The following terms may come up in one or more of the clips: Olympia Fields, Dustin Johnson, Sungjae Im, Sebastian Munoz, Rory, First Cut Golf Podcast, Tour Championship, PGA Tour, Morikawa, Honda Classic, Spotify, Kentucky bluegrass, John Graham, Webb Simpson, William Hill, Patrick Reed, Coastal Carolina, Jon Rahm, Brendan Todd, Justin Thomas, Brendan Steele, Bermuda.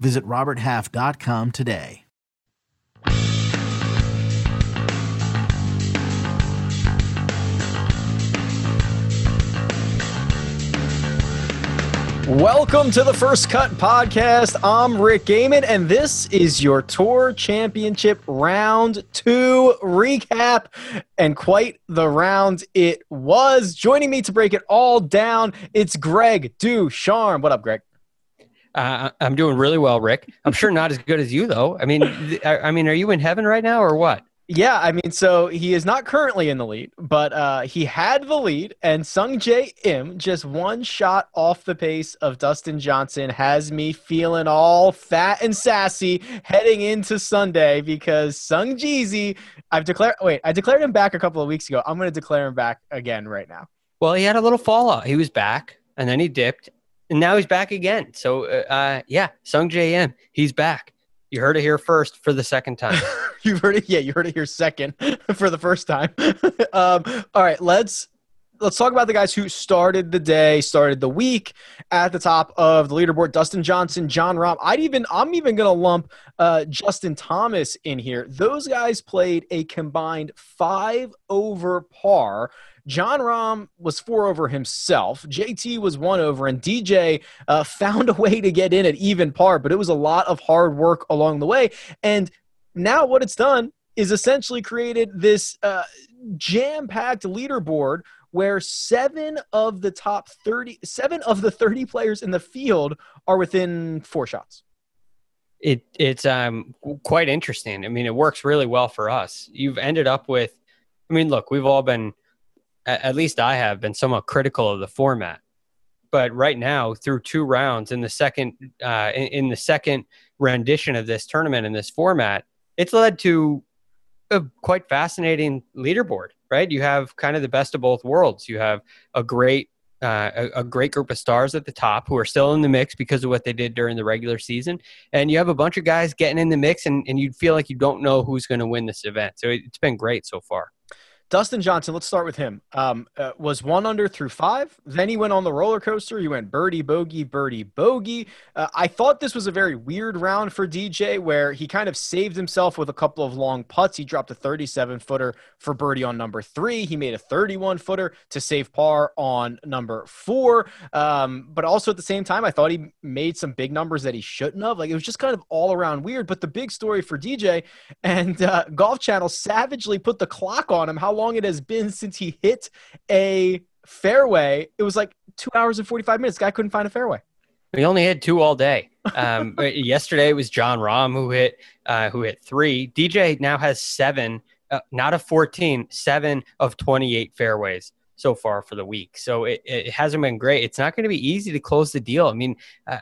Visit roberthalf.com today. Welcome to the First Cut Podcast. I'm Rick Gaiman, and this is your Tour Championship Round 2 recap, and quite the round it was. Joining me to break it all down, it's Greg Ducharme. What up, Greg? I'm doing really well, Rick. I'm sure not as good as you, though. I mean, are you in heaven right now or what? Yeah, I mean, so he is not currently in the lead, but he had the lead, and Sungjae Im, just one shot off the pace of Dustin Johnson, has me feeling all fat and sassy heading into Sunday because Sungjeezy, I declared him back a couple of weeks ago. I'm going to declare him back again right now. Well, he had a little fallout. He was back, and then he dipped, and now he's back again. So, Sungjae Im, he's back. You heard it here first for the second time. You've heard it. Yeah, you heard it here second for the first time. All right, let's talk about the guys who started the week at the top of the leaderboard. Dustin Johnson, Jon Rahm. I'm even going to lump Justin Thomas in here. Those guys played a combined 5 over par. Jon Rahm was 4 over himself. JT was 1 over, and DJ found a way to get in at even par, but it was a lot of hard work along the way. And now what it's done is essentially created this jam-packed leaderboard where 7 of the top 30, 7 of the 30 players in the field are within 4 shots. It's quite interesting. I mean, it works really well for us. You've ended up with, I mean, look, we've all been, at least I have been somewhat critical of the format, but right now through 2 rounds in the second rendition of this tournament in this format, it's led to a quite fascinating leaderboard, right? You have kind of the best of both worlds. You have a great group of stars at the top who are still in the mix because of what they did during the regular season. And you have a bunch of guys getting in the mix and you feel like you don't know who's going to win this event. So it's been great so far. Dustin Johnson, let's start with him, was 1 under through 5. Then he went on the roller coaster. He went birdie, bogey, birdie, bogey. I thought this was a very weird round for DJ where he kind of saved himself with a couple of long putts. He dropped a 37-footer for birdie on number 3. He made a 31-footer to save par on number 4. But also at the same time, I thought he made some big numbers that he shouldn't have. Like, it was just kind of all around weird. But the big story for DJ, and Golf Channel savagely put the clock on him, how long it has been since he hit a fairway. It was like 2 hours and 45 minutes. Guy couldn't find a fairway. We only had 2 all day. Yesterday it was Jon Rahm who hit 3. DJ now has 7, not a 14, 7 of 28 fairways so far for the week. So it hasn't been great. It's not going to be easy to close the deal. I mean,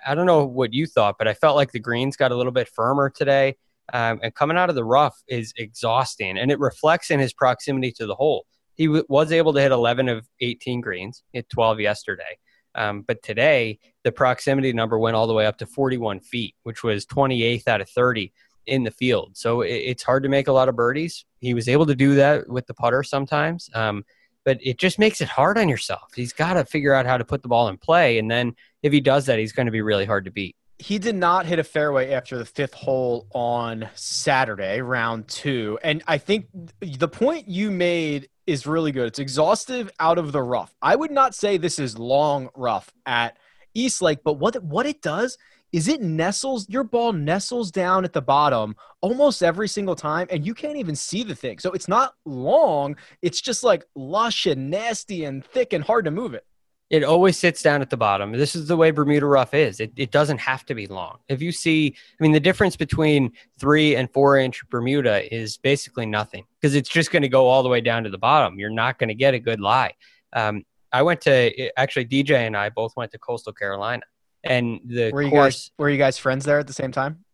I don't know what you thought, but I felt like the greens got a little bit firmer today. And coming out of the rough is exhausting, and it reflects in his proximity to the hole. He was able to hit 11 of 18 greens, hit 12 yesterday. But today, the proximity number went all the way up to 41 feet, which was 28th out of 30 in the field. So it's hard to make a lot of birdies. He was able to do that with the putter sometimes, but it just makes it hard on yourself. He's got to figure out how to put the ball in play, and then if he does that, he's going to be really hard to beat. He did not hit a fairway after the 5th hole on Saturday, round 2. And I think the point you made is really good. It's exhaustive out of the rough. I would not say this is long rough at East Lake, but what it does is it nestles, your ball nestles down at the bottom almost every single time, and you can't even see the thing. So it's not long. It's just like lush and nasty and thick and hard to move it. It always sits down at the bottom. This is the way Bermuda rough is. It doesn't have to be long. If you see, I mean, the difference between 3 and 4 inch Bermuda is basically nothing because it's just going to go all the way down to the bottom. You're not going to get a good lie. DJ and I both went to Coastal Carolina, and the course. Were you guys friends there at the same time?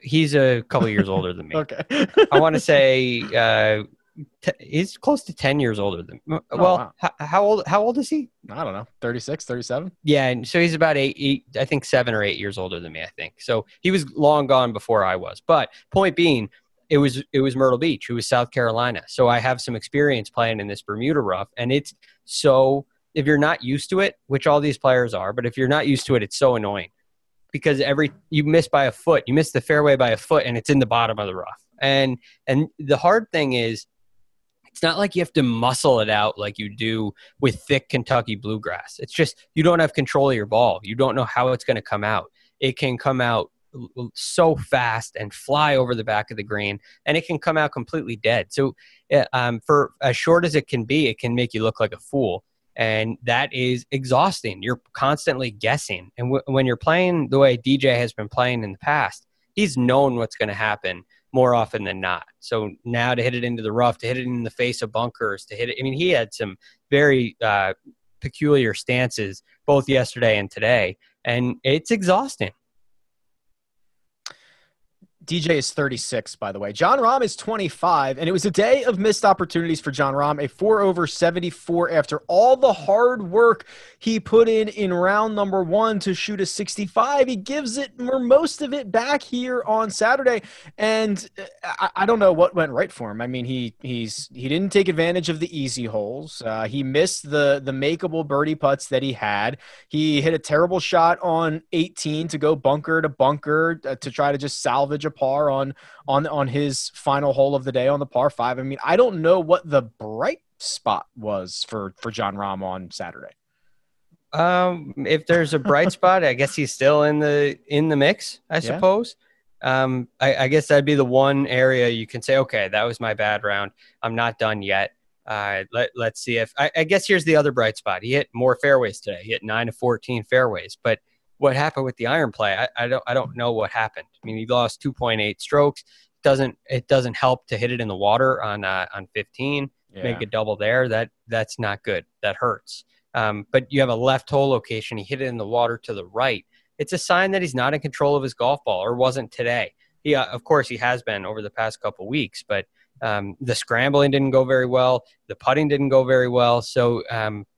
He's a couple years older than me. Okay. I want to say he's close to 10 years older than me. Oh, well, wow. How old is he? I don't know. 36, 37? Yeah, and so he's about I think 7 or 8 years older than me, I think. So he was long gone before I was. But point being, it was Myrtle Beach. It was South Carolina. So I have some experience playing in this Bermuda rough, and it's so if you're not used to it, which all these players are, but if you're not used to it, it's so annoying. Because you miss by a foot, you miss the fairway by a foot, and it's in the bottom of the rough. And the hard thing is, it's not like you have to muscle it out like you do with thick Kentucky bluegrass. It's just you don't have control of your ball. You don't know how it's going to come out. It can come out so fast and fly over the back of the green, and it can come out completely dead. So for as short as it can be, it can make you look like a fool. And that is exhausting. You're constantly guessing. And when you're playing the way DJ has been playing in the past, he's known what's going to happen more often than not. So now to hit it into the rough, to hit it in the face of bunkers, to hit it. I mean, he had some very peculiar stances both yesterday and today, and it's exhausting. DJ is 36, by the way. Jon Rahm is 25, and it was a day of missed opportunities for Jon Rahm, a 4-over 74 after all the hard work he put in round number one to shoot a 65. He gives it or most of it back here on Saturday, and I don't know what went right for him. I mean, he didn't take advantage of the easy holes. He missed the makeable birdie putts that he had. He hit a terrible shot on 18 to go bunker to bunker to try to just salvage a par on his final hole of the day on the par five. I mean, I don't know what the bright spot was for Jon Rahm on Saturday. If there's a bright spot, I guess he's still in the mix, I suppose. I guess that'd be the one area you can say, okay, that was my bad round. I'm not done yet. Let's see if I guess here's the other bright spot. He hit more fairways today. He hit 9 of 14 fairways, but what happened with the iron play? I don't know what happened. I mean, he lost 2.8 strokes. It doesn't help to hit it in the water on 15, make a double there. That's not good. That hurts. But you have a left hole location. He hit it in the water to the right. It's a sign that he's not in control of his golf ball, or wasn't today. He, of course, he has been over the past couple weeks, but the scrambling didn't go very well. The putting didn't go very well. So,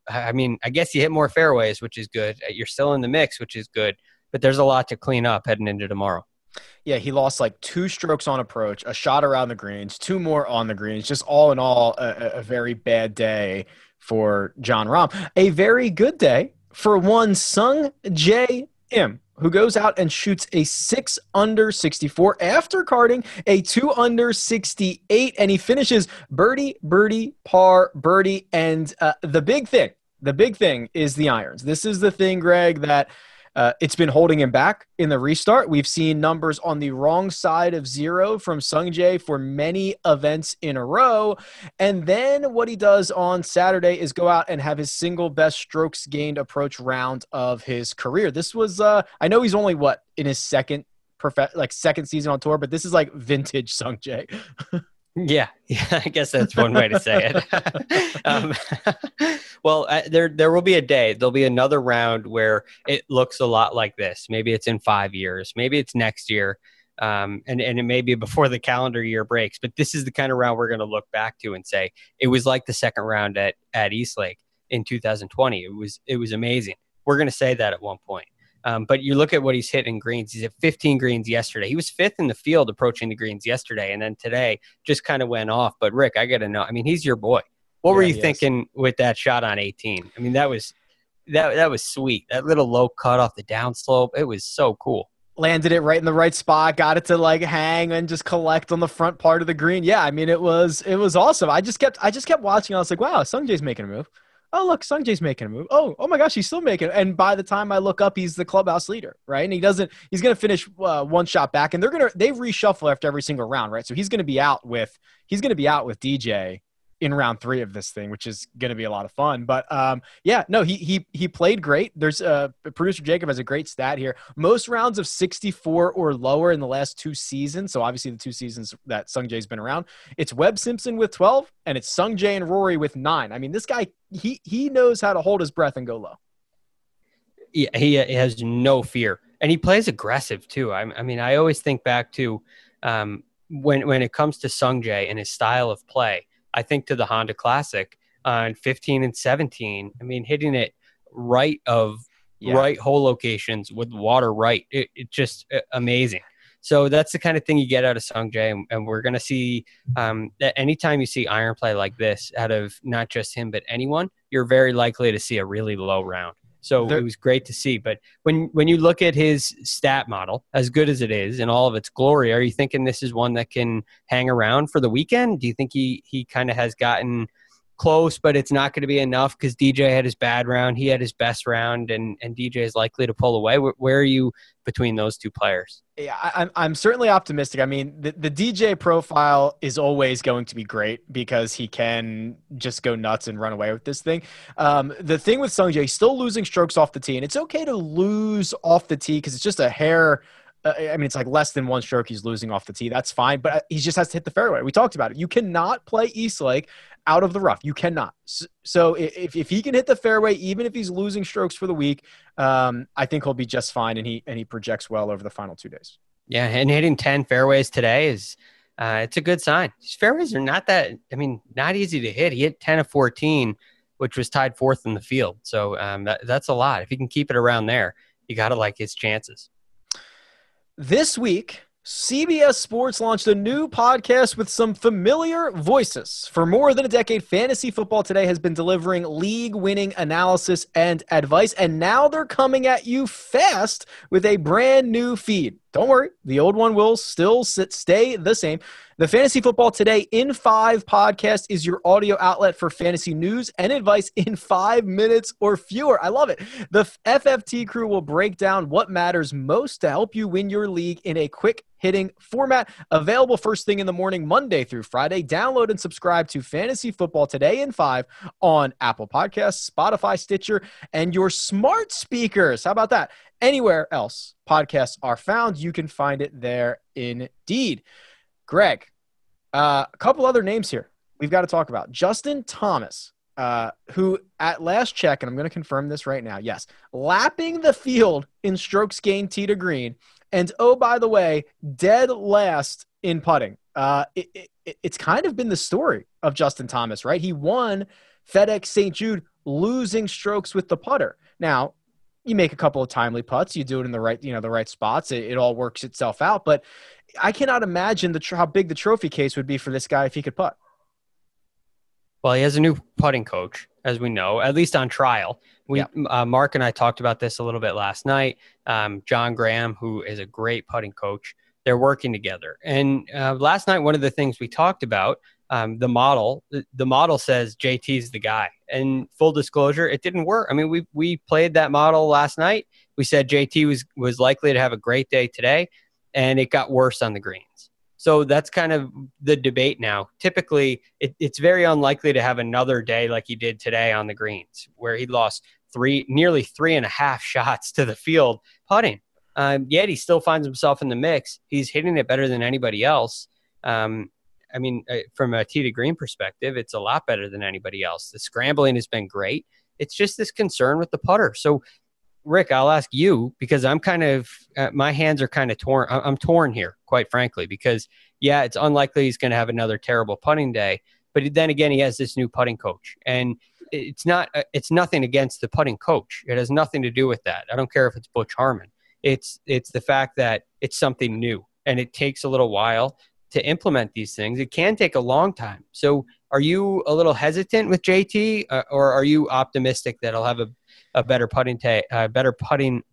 I mean, I guess you hit more fairways, which is good. You're still in the mix, which is good. But there's a lot to clean up heading into tomorrow. Yeah, he lost like 2 strokes on approach, a shot around the greens, 2 more on the greens. Just all in all, a very bad day for Jon Rahm. A very good day for one Sungjae Im, who goes out and shoots a 6-under 64 after carding a 2-under 68, and he finishes birdie, birdie, par, birdie. And the big thing is the irons. This is the thing, Greg, that it's been holding him back in the restart. We've seen numbers on the wrong side of zero from Sungjae for many events in a row. And then what he does on Saturday is go out and have his single best strokes gained approach round of his career. This was, I know he's only in his second season on tour, but this is like vintage Sungjae. Yeah, I guess that's one way to say it. Well, there will be a day. There'll be another round where it looks a lot like this. Maybe it's in 5 years. Maybe it's next year. And it may be before the calendar year breaks. But this is the kind of round we're going to look back to and say, it was like the second round at East Lake in 2020. It was amazing. We're going to say that at one point. But you look at what he's hit in greens. He's at 15 greens yesterday. He was 5th in the field approaching the greens yesterday, and then today just kind of went off. But, Rick, I got to know. I mean, he's your boy. What were you thinking with that shot on 18? I mean, that was sweet. That little low cut off the downslope, it was so cool. Landed it right in the right spot, got it to like hang and just collect on the front part of the green. Yeah, I mean, it was awesome. I just kept watching. I was like, wow, Sungjae's making a move. Oh, look, Sungjae's making a move. Oh my gosh, he's still making it. And by the time I look up, he's the clubhouse leader, right? And he's going to finish one shot back, and they reshuffle after every single round, right? So he's going to be out with DJ in round 3 of this thing, which is going to be a lot of fun. But he played great. There's producer Jacob has a great stat here. Most rounds of 64 or lower in the last 2 seasons. So obviously the 2 seasons that Sungjae's been around, it's Webb Simpson with 12 and it's Sungjae and Rory with 9. I mean, this guy, he knows how to hold his breath and go low. Yeah, he has no fear. And he plays aggressive too. I mean, I always think back to when it comes to Sungjae and his style of play. I think to the Honda Classic on 15 and 17. I mean, hitting it right of right hole locations with water right. It just amazing. So that's the kind of thing you get out of Sungjae, and we're going to see that anytime you see iron play like this out of not just him but anyone, you're very likely to see a really low round. So it was great to see. But when you look at his stat model, as good as it is in all of its glory, are you thinking this is one that can hang around for the weekend? Do you think he kind of has gotten close, but it's not going to be enough because DJ had his bad round, he had his best round, and DJ is likely to pull away? Where are you between those two players? Yeah, I'm certainly optimistic. I mean, the DJ profile is always going to be great because he can just go nuts and run away with this thing. The thing with Sungjae, he's still losing strokes off the tee, and it's okay to lose off the tee because it's just a hair. I mean, it's like less than one stroke he's losing off the tee. That's fine, but he just has to hit the fairway. We talked about it. You cannot play East Lake out of the rough. You cannot. So if he can hit the fairway, even if he's losing strokes for the week, I think he'll be just fine, and he projects well over the final 2 days. Yeah, and hitting 10 fairways today is it's a good sign. His fairways are not that, I mean, not easy to hit. He hit 10 of 14, which was tied fourth in the field. So that's a lot. If he can keep it around there, you got to like his chances. This week, CBS Sports launched a new podcast with some familiar voices. For more than a decade, Fantasy Football Today has been delivering league-winning analysis and advice, and now they're coming at you fast with a brand new feed. Don't worry, the old one will still stay the same. The Fantasy Football Today in 5 podcast is your audio outlet for fantasy news and advice in 5 minutes or fewer. I love it. The FFT crew will break down what matters most to help you win your league in a quick hitting format. Available first thing in the morning, Monday through Friday. Download and subscribe to Fantasy Football Today in 5 on Apple Podcasts, Spotify, Stitcher, and your smart speakers. How about that? Anywhere else podcasts are found, you can find it there indeed. Greg, a couple other names here we've got to talk about. Justin Thomas, who at last check, and I'm going to confirm this right now, yes, lapping the field in strokes gained tee to green, and oh, by the way, dead last in putting. It's kind of been the story of Justin Thomas, right? He won FedEx St. Jude losing strokes with the putter. Now, you make a couple of timely putts, you do it in the right, the right spots. It all works itself out. But I cannot imagine how big the trophy case would be for this guy if he could putt. Well, he has a new putting coach, as we know, at least on trial. Mark and I talked about this a little bit last night. John Graham, who is a great putting coach, they're working together. And last night, one of the things we talked about, the model says JT's the guy. And full disclosure, it didn't work. I mean, we played that model last night. We said JT was likely to have a great day today, and it got worse on the greens. So that's kind of the debate now. Typically, it's very unlikely to have another day like he did today on the greens, where he lost nearly three and a half shots to the field putting. Yet he still finds himself in the mix. He's hitting it better than anybody else. I mean, from a tee to green perspective, it's a lot better than anybody else. The scrambling has been great. It's just this concern with the putter. So, Rick, I'll ask you, because I'm kind of my hands are kind of torn. I'm torn here, quite frankly, because, yeah, it's unlikely he's going to have another terrible putting day. But then again, he has this new putting coach. And it's nothing against the putting coach. It has nothing to do with that. I don't care if it's Butch Harmon. It's the fact that it's something new, and it takes a little while to implement these things. It can take a long time. So are you a little hesitant with JT, or are you optimistic that he'll have a better putting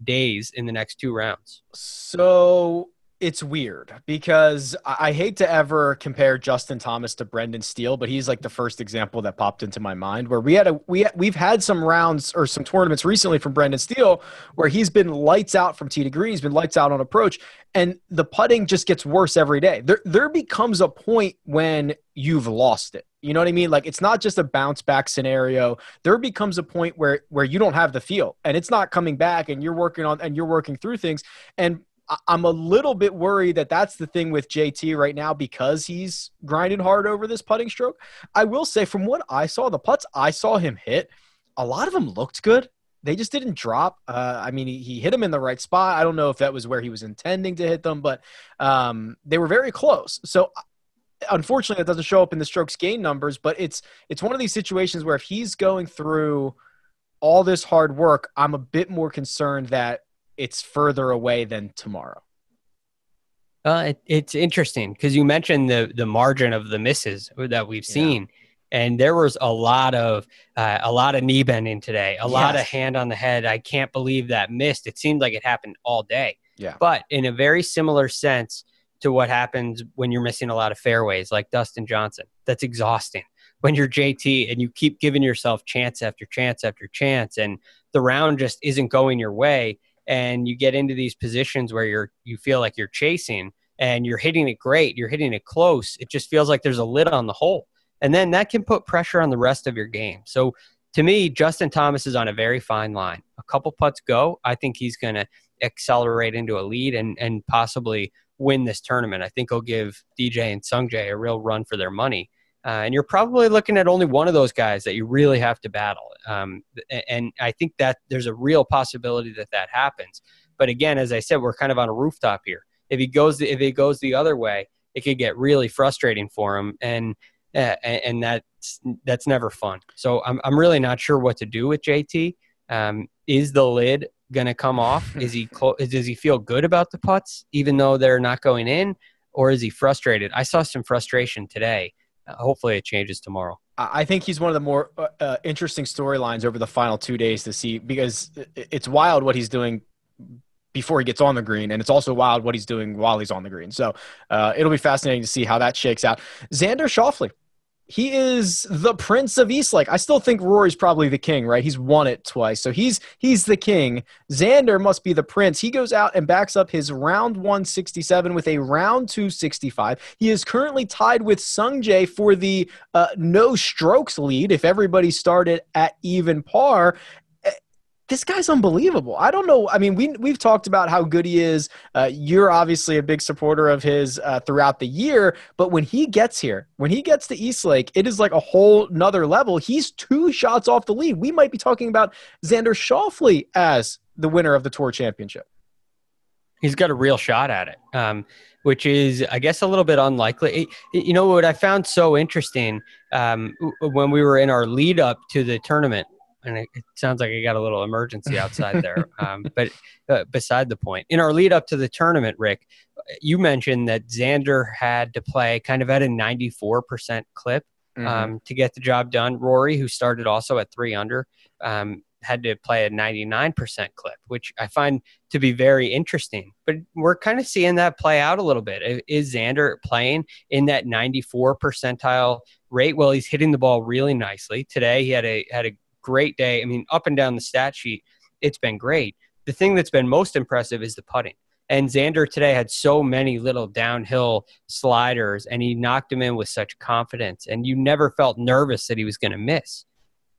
days in the next two rounds? So it's weird because I hate to ever compare Justin Thomas to Brendan Steele, but he's like the first example that popped into my mind, where we've had some rounds or some tournaments recently from Brendan Steele where he's been lights out from tee to green, he's been lights out on approach, and the putting just gets worse every day. There becomes a point when you've lost it. You know what I mean? Like, it's not just a bounce back scenario. There becomes a point where you don't have the feel, and it's not coming back, and you're working through things. And I'm a little bit worried that that's the thing with JT right now, because he's grinding hard over this putting stroke. I will say, from what I saw, the putts I saw him hit, a lot of them looked good. they just didn't drop. I mean, he hit them in the right spot. I don't know if that was where he was intending to hit them, but they were very close. So unfortunately, that doesn't show up in the strokes gain numbers, but it's one of these situations where if he's going through all this hard work, I'm a bit more concerned that it's further away than tomorrow. It's interesting because you mentioned the margin of the misses that we've seen. And there was a lot of knee bending today, a lot of hand on the head. I can't believe that missed. It seemed like it happened all day. Yeah. But in a very similar sense to what happens when you're missing a lot of fairways, like Dustin Johnson. That's exhausting. When you're JT and you keep giving yourself chance after chance after chance, and the round just isn't going your way, and you get into these positions where you feel like you're chasing and you're hitting it great, you're hitting it close. It just feels like there's a lid on the hole. And then that can put pressure on the rest of your game. So to me, Justin Thomas is on a very fine line. A couple putts go, I think he's going to accelerate into a lead and possibly win this tournament. I think he'll give DJ and Sungjae a real run for their money. And you're probably looking at only one of those guys that you really have to battle. And I think that there's a real possibility that happens. But again, as I said, we're kind of on a rooftop here. If it goes the other way, it could get really frustrating for him. And that's never fun. So I'm really not sure what to do with JT. Is the lid going to come off? Does he feel good about the putts, even though they're not going in? Or is he frustrated? I saw some frustration today. Hopefully it changes tomorrow. I think he's one of the more interesting storylines over the final 2 days to see, because it's wild what he's doing before he gets on the green, and it's also wild what he's doing while he's on the green. So it'll be fascinating to see how that shakes out. Xander Schauffele. He is the prince of East Lake. I still think Rory's probably the king, right? He's won it twice, so he's the king. Xander must be the prince. He goes out and backs up his round 167 with a round 265. He is currently tied with Sungjae for the no strokes lead if everybody started at even par. This guy's unbelievable. I don't know. I mean, we've talked about how good he is. You're obviously a big supporter of his throughout the year, but when he gets here, when he gets to East Lake, it is like a whole nother level. He's 2 shots off the lead. We might be talking about Xander Schauffele as the winner of the Tour Championship. He's got a real shot at it, which is, I guess, a little bit unlikely. You know, what I found so interesting when we were in our lead up to the tournament, and it sounds like I got a little emergency outside there, but beside the point. In our lead up to the tournament, Rick, you mentioned that Xander had to play kind of at a 94% clip to get the job done. Rory, who started also at 3 under, had to play a 99% clip, which I find to be very interesting. But we're kind of seeing that play out a little bit. Is Xander playing in that 94 percentile rate? Well, he's hitting the ball really nicely. Today he had a great day. I mean, up and down the stat sheet, it's been great. The thing that's been most impressive is the putting. And Xander today had so many little downhill sliders, and he knocked them in with such confidence. And you never felt nervous that he was going to miss.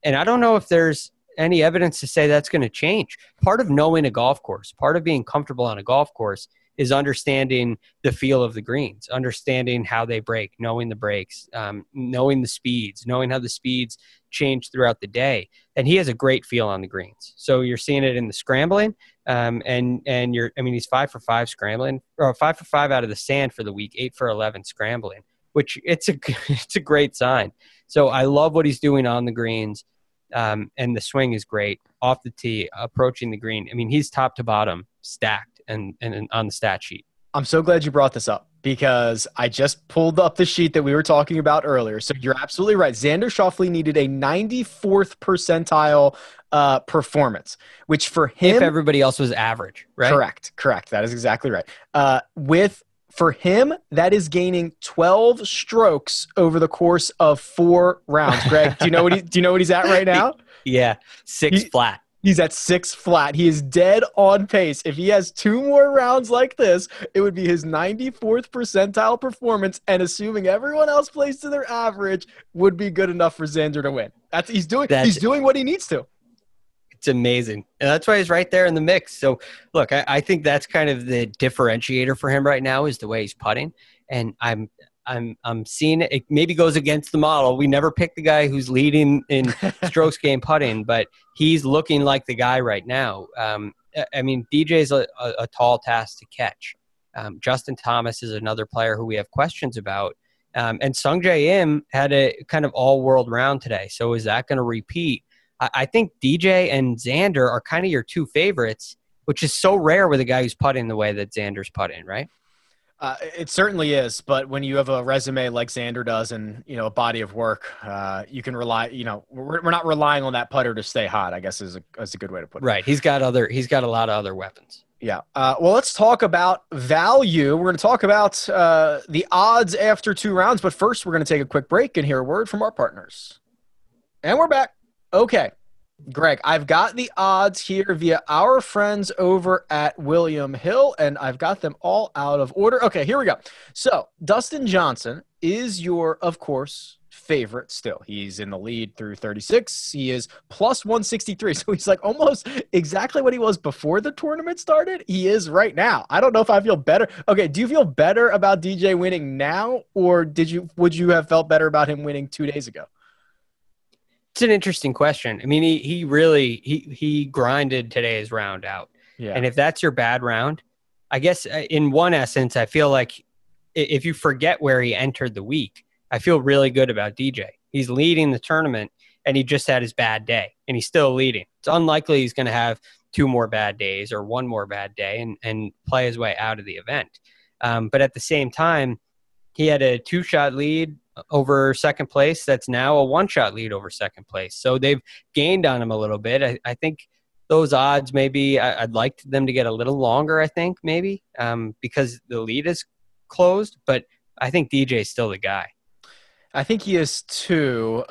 And I don't know if there's any evidence to say that's going to change. Part of knowing a golf course, part of being comfortable on a golf course, is understanding the feel of the greens, understanding how they break, knowing the breaks, knowing the speeds, knowing how the speeds change throughout the day. And he has a great feel on the greens. So you're seeing it in the scrambling, and he's 5 for 5 scrambling, or 5 for 5 out of the sand for the week, 8 for 11 scrambling, which it's a great sign. So I love what he's doing on the greens, and the swing is great off the tee, approaching the green. I mean, he's top to bottom stacked. And on the stat sheet. I'm so glad you brought this up, because I just pulled up the sheet that we were talking about earlier. So you're absolutely right. Xander Schauffele needed a 94th percentile performance, which for him... If everybody else was average, right? Correct. That is exactly right. For him, that is gaining 12 strokes over the course of 4 rounds. Greg, do you know what he's at right now? Yeah, 6 flat. He's at 6 flat. He is dead on pace. If he has 2 more rounds like this, it would be his 94th percentile performance, and assuming everyone else plays to their average, would be good enough for Xander to win. He's doing what he needs to. It's amazing. And that's why he's right there in the mix. So look, I think that's kind of the differentiator for him right now, is the way he's putting. And I'm I'm seeing it. It maybe goes against the model. We never pick the guy who's leading in strokes game putting, but he's looking like the guy right now. I mean, DJ's a tall task to catch. Justin Thomas is another player who we have questions about. And Sungjae Im had a kind of all-world round today. So is that going to repeat? I think DJ and Xander are kind of your two favorites, which is so rare with a guy who's putting the way that Xander's putting, right? It certainly is, but when you have a resume like Xander does and, you know, a body of work, you can rely, you know, we're not relying on that putter to stay hot, I guess is a good way to put it. Right. He's got a lot of other weapons. Yeah. Well, let's talk about value. We're going to talk about the odds after two rounds, but first we're going to take a quick break and hear a word from our partners. And we're back. Okay. Greg, I've got the odds here via our friends over at William Hill, and I've got them all out of order. Okay, here we go. So Dustin Johnson is your, of course, favorite still. He's in the lead through 36. He is plus 163. So he's like almost exactly what he was before the tournament started. He is right now. I don't know if I feel better. Okay, do you feel better about DJ winning now, or would you have felt better about him winning 2 days ago? It's an interesting question. I mean, he really grinded today's round out. Yeah. And if that's your bad round, I guess in one essence, I feel like if you forget where he entered the week, I feel really good about DJ. He's leading the tournament and he just had his bad day and he's still leading. It's unlikely he's going to have two more bad days or one more bad day and play his way out of the event. But at the same time, he had a 2-shot lead over second place. That's now a 1-shot lead over second place. So they've gained on him a little bit. I think those odds, maybe I'd like them to get a little longer, I think maybe, because the lead is closed, but I think DJ's still the guy. I think he is too.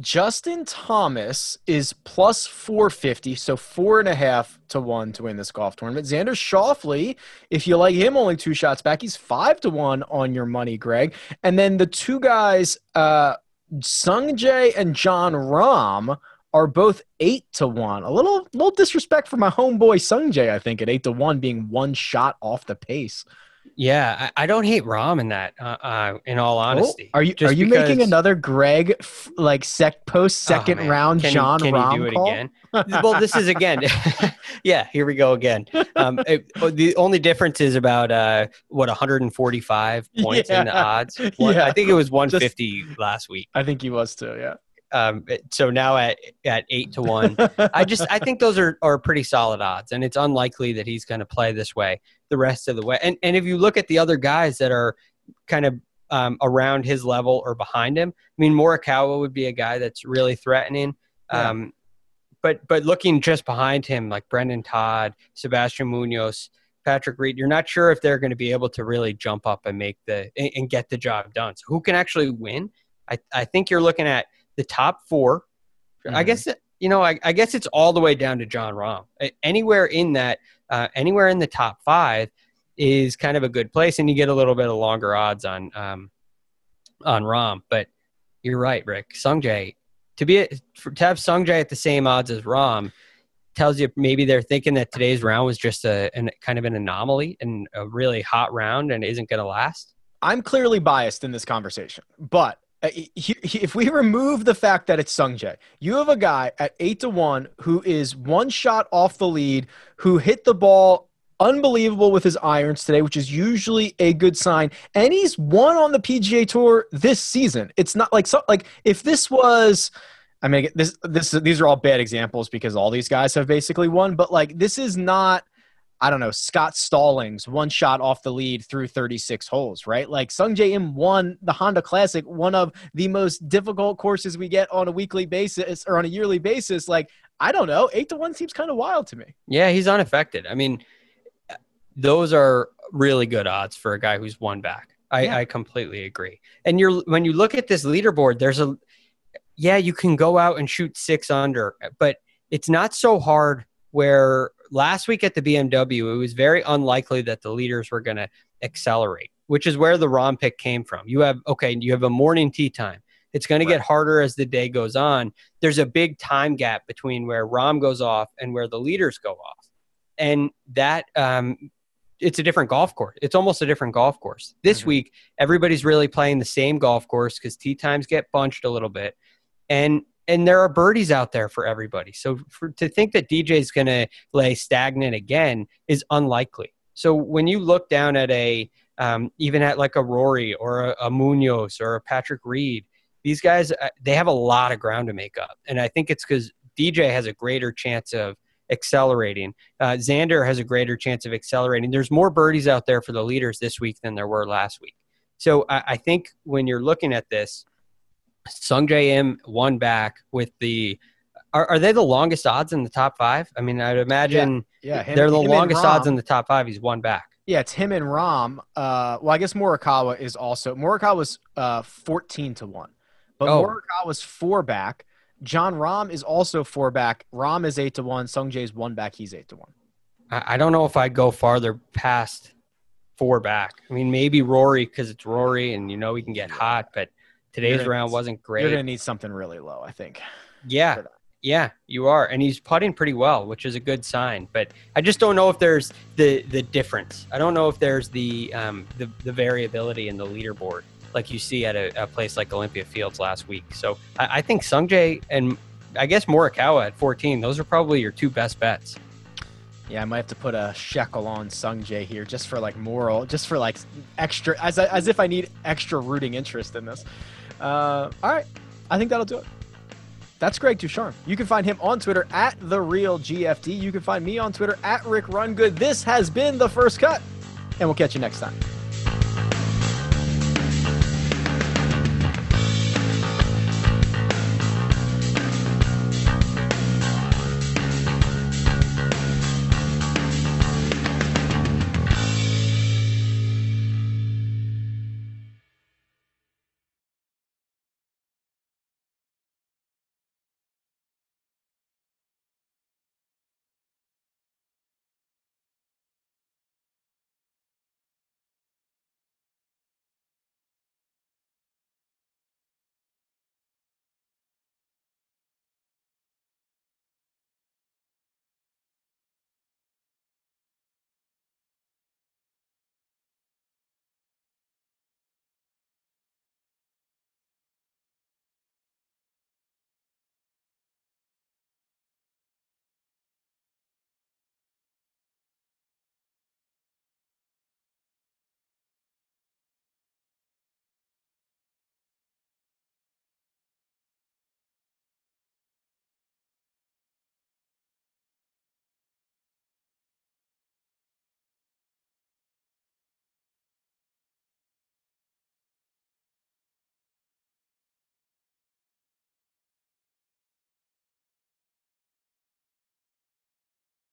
Justin Thomas is plus 450, so 4.5 to 1 to win this golf tournament. Xander Schauffele, if you like him, only 2 shots back. He's 5 to 1 on your money, Greg. And then the two guys, Sungjae and Jon Rahm, are both 8 to 1. A little disrespect for my homeboy Sungjae, I think, at 8 to 1, being 1 shot off the pace. Yeah, I don't hate Rahm in that. In all honesty, are you making another Greg second round John Rahm do it call? Again? Well, this is again. Yeah, here we go again. The only difference is about 145 points in the odds. I think it was 150 last week. I think he was too. Yeah. So now at 8 to 1, I think those are pretty solid odds, and it's unlikely that he's going to play this way the rest of the way. And if you look at the other guys that are kind of around his level or behind him, I mean, Morikawa would be a guy that's really threatening. Yeah. But looking just behind him, like Brendan Todd, Sebastian Munoz, Patrick Reed, you're not sure if they're going to be able to really jump up and make and get the job done. So who can actually win? I think you're looking at the top four. Mm-hmm. I guess it's all the way down to Jon Rahm. Anywhere in the top five is kind of a good place, and you get a little bit of longer odds on Rahm. But you're right, Rick. Sungjae, to have Sungjae at the same odds as Rahm tells you maybe they're thinking that today's round was just a kind of an anomaly and a really hot round and isn't going to last. I'm clearly biased in this conversation, but if we remove the fact that it's Sungjae, you have a guy at 8 to 1 who is 1 shot off the lead, who hit the ball unbelievable with his irons today, which is usually a good sign. And he's won on the PGA Tour this season. It's not like if this was, I mean, these are all bad examples because all these guys have basically won, but like, this is not, I don't know, Scott Stallings, 1 shot off the lead through 36 holes, right? Like Sungjae Im won the Honda Classic, one of the most difficult courses we get on a weekly basis or on a yearly basis. Like, I don't know, 8 to 1 seems kind of wild to me. Yeah, he's unaffected. I mean, those are really good odds for a guy who's won back. I completely agree. And when you look at this leaderboard, you can go out and shoot 6 under, but it's not so hard where last week at the BMW, it was very unlikely that the leaders were going to accelerate, which is where the Rahm pick came from. You have a morning tee time. It's going to get harder as the day goes on. There's a big time gap between where Rahm goes off and where the leaders go off. And that it's a different golf course. It's almost a different golf course. This week, everybody's really playing the same golf course because tee times get bunched a little bit. And there are birdies out there for everybody. So to think that DJ's going to lay stagnant again is unlikely. So when you look down at a, even at like a Rory or a Munoz or a Patrick Reed, these guys, they have a lot of ground to make up. And I think it's because DJ has a greater chance of accelerating. Xander has a greater chance of accelerating. There's more birdies out there for the leaders this week than there were last week. So I think when you're looking at this, Sungjae Im won back with the are they the longest odds in the top five? I mean, I'd imagine they're the longest odds in the top five. He's won back. Yeah, it's him and Rahm. Well, I guess Morikawa is also – Morikawa's 14-1. But Morikawa's 4 back. Jon Rahm is also 4 back. Rahm is 8-1. Sungjae's 1 back. He's 8-1. I don't know if I'd go farther past 4 back. I mean, maybe Rory because it's Rory and, you know, he can get hot. But today's round wasn't great. You're going to need something really low, I think. Yeah. Yeah, you are. And he's putting pretty well, which is a good sign. But I just don't know if there's the difference. I don't know if there's the variability in the leaderboard like you see at a place like Olympia Fields last week. So I think Sungjae and I guess Morikawa at 14, those are probably your two best bets. Yeah, I might have to put a shekel on Sungjae here just for like moral, just for like extra, as if I need extra rooting interest in this. All right, I think that'll do it. That's Greg Ducharme. You can find him on Twitter at TheRealGFD. You can find me on Twitter at RickRungood. This has been The First Cut, and we'll catch you next time.